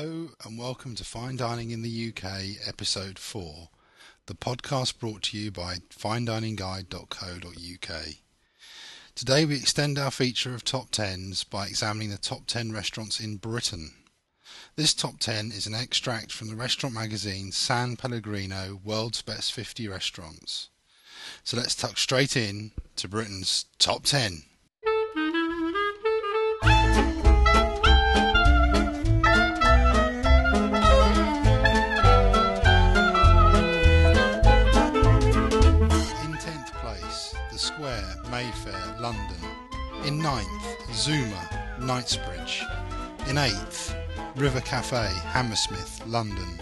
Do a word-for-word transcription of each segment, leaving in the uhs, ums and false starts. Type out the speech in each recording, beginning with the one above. Hello and welcome to Fine Dining in the U K, Episode four, the podcast brought to you by fine dining guide dot co dot U K. Today we extend our feature of top tens by examining the top ten restaurants in Britain. This top ten is an extract from the restaurant magazine San Pellegrino, World's Best fifty Restaurants. So let's tuck straight in to Britain's top ten. Square, Mayfair, London. In ninth, Zuma, Knightsbridge. In eighth, River Cafe, Hammersmith, London.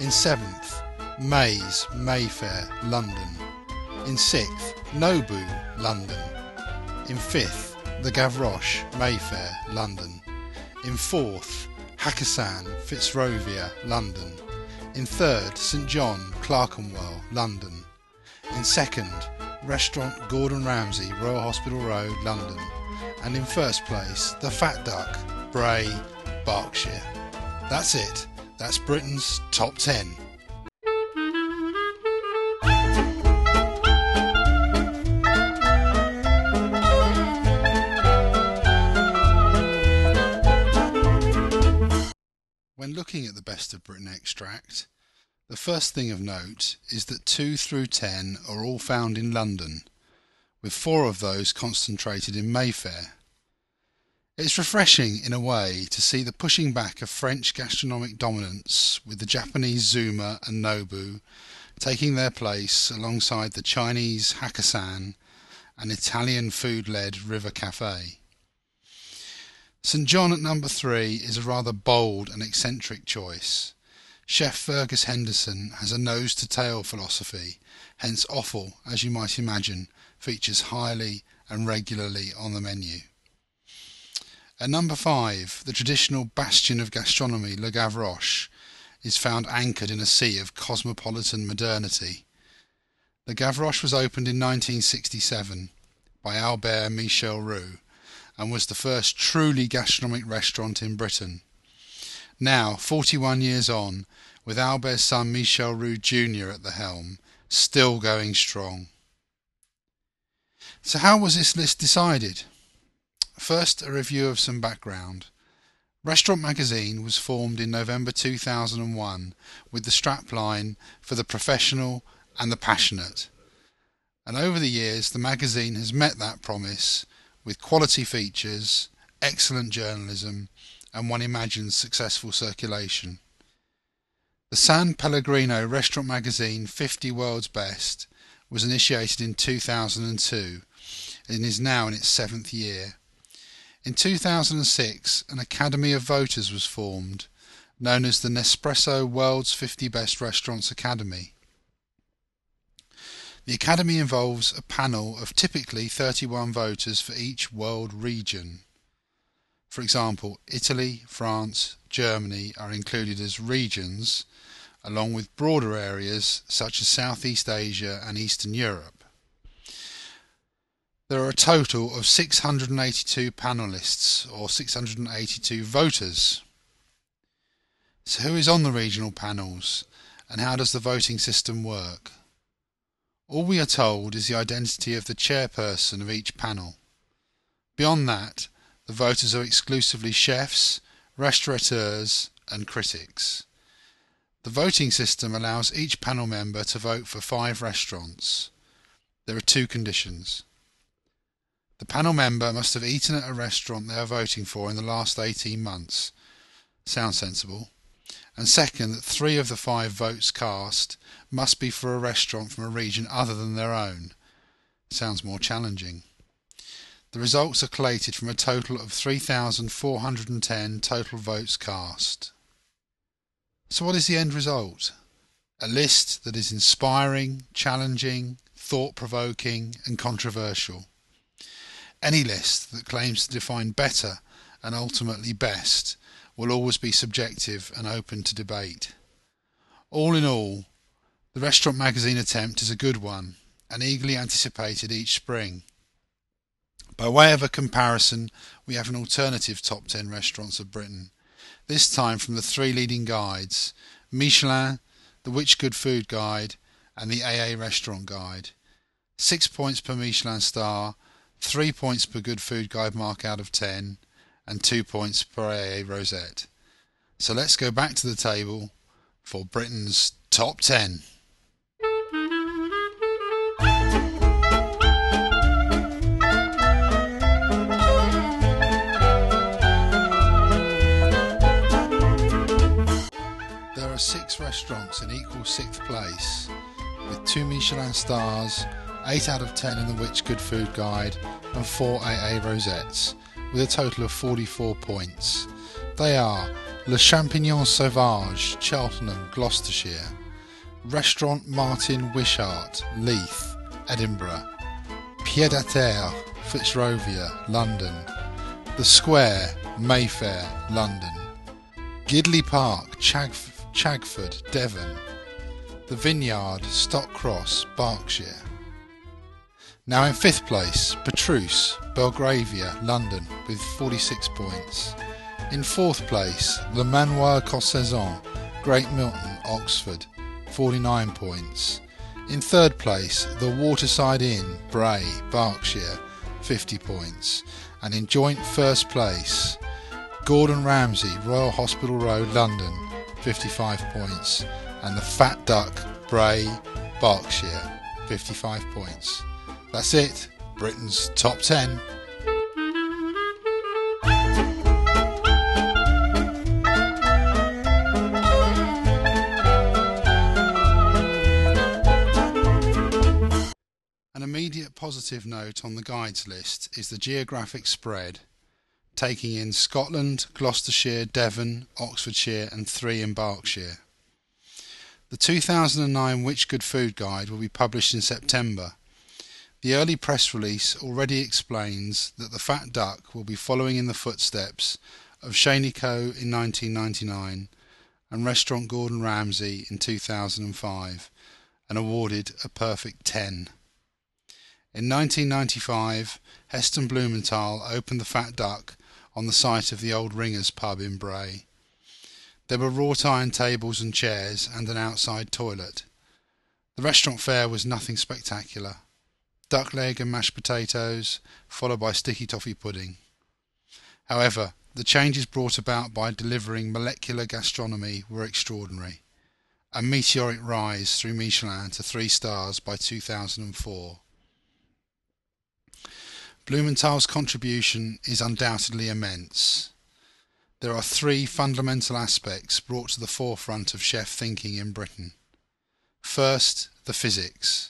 In seventh, Mays, Mayfair, London. In sixth, Nobu, London. In fifth, The Gavroche, Mayfair, London. In fourth, Hakkasan, Fitzrovia, London. In third, St John, Clerkenwell, London. In second, Restaurant Gordon Ramsay, Royal Hospital Road, London. And in first place, the Fat Duck, Bray, Berkshire. That's it. That's Britain's top ten. When looking at the Best of Britain extract, the first thing of note is that two through ten are all found in London, with four of those concentrated in Mayfair. It's refreshing, in a way, to see the pushing back of French gastronomic dominance, with the Japanese Zuma and Nobu taking their place alongside the Chinese Hakkasan and Italian food-led River Cafe. St John at number three is a rather bold and eccentric choice. Chef Fergus Henderson has a nose-to-tail philosophy, hence offal, as you might imagine, features highly and regularly on the menu. At number five, the traditional bastion of gastronomy, Le Gavroche, is found anchored in a sea of cosmopolitan modernity. Le Gavroche was opened in nineteen sixty-seven by Albert Michel Roux and was the first truly gastronomic restaurant in Britain. Now, forty-one years on, with Albert's son Michel Roux Junior at the helm, still going strong. So how was this list decided? First, a review of some background. Restaurant Magazine was formed in November two thousand one with the strapline for the professional and the passionate. And over the years, the magazine has met that promise with quality features, excellent journalism, and one imagines successful circulation. The San Pellegrino Restaurant Magazine fifty World's Best was initiated in two thousand two and is now in its seventh year. In two thousand six, an Academy of Voters was formed, known as the Nespresso World's fifty Best Restaurants Academy. The Academy involves a panel of typically thirty-one voters for each world region. For example, Italy, France, Germany are included as regions, along with broader areas such as Southeast Asia and Eastern Europe. There are a total of six hundred eighty-two panellists, or six hundred eighty-two voters. So who is on the regional panels, and how does the voting system work? All we are told is the identity of the chairperson of each panel. Beyond that, the voters are exclusively chefs, restaurateurs and critics. The voting system allows each panel member to vote for five restaurants. There are two conditions. The panel member must have eaten at a restaurant they are voting for in the last eighteen months. Sounds sensible. And second, that three of the five votes cast must be for a restaurant from a region other than their own. Sounds more challenging. The results are collated from a total of three thousand four hundred ten total votes cast. So what is the end result? A list that is inspiring, challenging, thought-provoking and controversial. Any list that claims to define better and ultimately best will always be subjective and open to debate. All in all, the Restaurant Magazine attempt is a good one and eagerly anticipated each spring. By way of a comparison, we have an alternative top ten restaurants of Britain, this time from the three leading guides, Michelin, the Which Good Food Guide, and the A A Restaurant Guide. Six points per Michelin star, three points per Good Food Guide mark out of ten, and two points per A A Rosette. So let's go back to the table for Britain's Top ten. There are six restaurants in equal sixth place, with two Michelin stars, eight out of ten in the Which Good Food Guide, and four A A Rosettes, with a total of forty-four points. They are Le Champignon Sauvage, Cheltenham, Gloucestershire; Restaurant Martin Wishart, Leith, Edinburgh; Pied à Terre, Fitzrovia, London; The Square, Mayfair, London; Gidley Park, Chagf- Chagford, Devon; The Vineyard, Stock Cross, Berkshire. Now in fifth place, Petrus, Belgravia, London, with forty-six points. In fourth place, Le Manoir aux Quat'Saisons, Great Milton, Oxford, forty-nine points. In third place, The Waterside Inn, Bray, Berkshire, fifty points. And in joint first place, Gordon Ramsay, Royal Hospital Road, London, fifty-five points. And The Fat Duck, Bray, Berkshire, fifty-five points. That's it, Britain's Top ten. An immediate positive note on the guides list is the geographic spread, taking in Scotland, Gloucestershire, Devon, Oxfordshire and three in Berkshire. The two thousand nine Which Good Food Guide will be published in September. The early press release already explains that the Fat Duck will be following in the footsteps of Chez Nico in nineteen ninety-nine and Restaurant Gordon Ramsay in two thousand five, and awarded a perfect ten. In nineteen ninety-five, Heston Blumenthal opened the Fat Duck on the site of the old Ringers pub in Bray. There were wrought iron tables and chairs and an outside toilet. The restaurant fare was nothing spectacular. Duck leg and mashed potatoes, followed by sticky toffee pudding. However, the changes brought about by delivering molecular gastronomy were extraordinary. A meteoric rise through Michelin to three stars by two thousand four. Blumenthal's contribution is undoubtedly immense. There are three fundamental aspects brought to the forefront of chef thinking in Britain. First, the physics.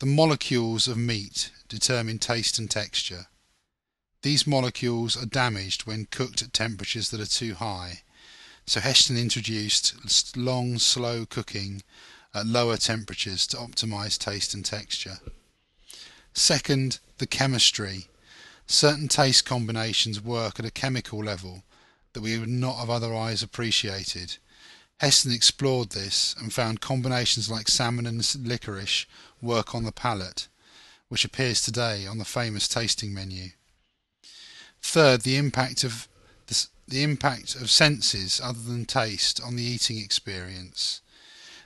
The molecules of meat determine taste and texture. These molecules are damaged when cooked at temperatures that are too high, so Heston introduced long, slow cooking at lower temperatures to optimise taste and texture. Second, the chemistry. Certain taste combinations work at a chemical level that we would not have otherwise appreciated. Heston explored this and found combinations like salmon and licorice work on the palate, which appears today on the famous tasting menu. Third, the impact of the, the impact of senses other than taste on the eating experience.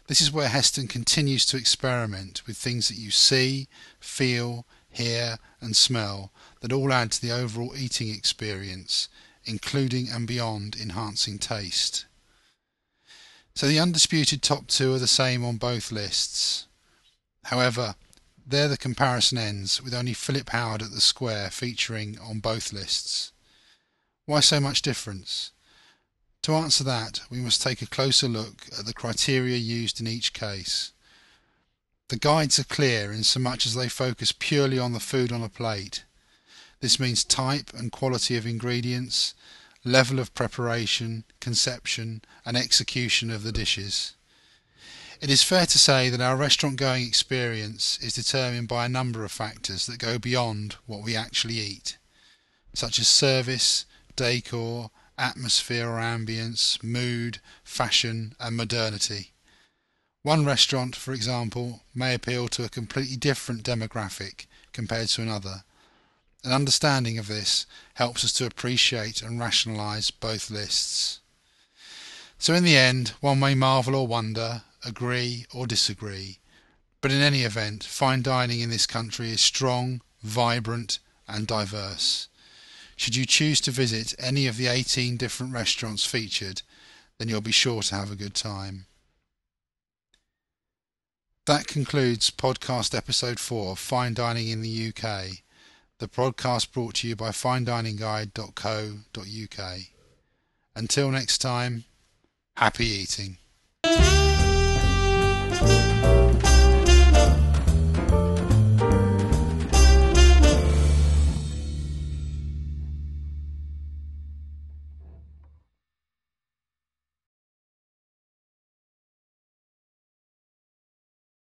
This is where Heston continues to experiment with things that you see, feel, hear and smell that all add to the overall eating experience, including and beyond enhancing taste. So the undisputed top two are the same on both lists. However, there the comparison ends, with only Philip Howard at the Square featuring on both lists. Why so much difference? To answer that, we must take a closer look at the criteria used in each case. The guides are clear in so much as they focus purely on the food on a plate. This means type and quality of ingredients, level of preparation, conception and execution of the dishes. It is fair to say that our restaurant-going experience is determined by a number of factors that go beyond what we actually eat, such as service, decor, atmosphere or ambience, mood, fashion and modernity. One restaurant, for example, may appeal to a completely different demographic compared to another. An understanding of this helps us to appreciate and rationalize both lists. So in the end, one may marvel or wonder, agree or disagree, but in any event, fine dining in this country is strong, vibrant and diverse. Should you choose to visit any of the eighteen different restaurants featured, then you'll be sure to have a good time. That concludes podcast episode four of Fine Dining in the U K, the podcast brought to you by fine dining guide dot co dot U K. Until next time, happy eating.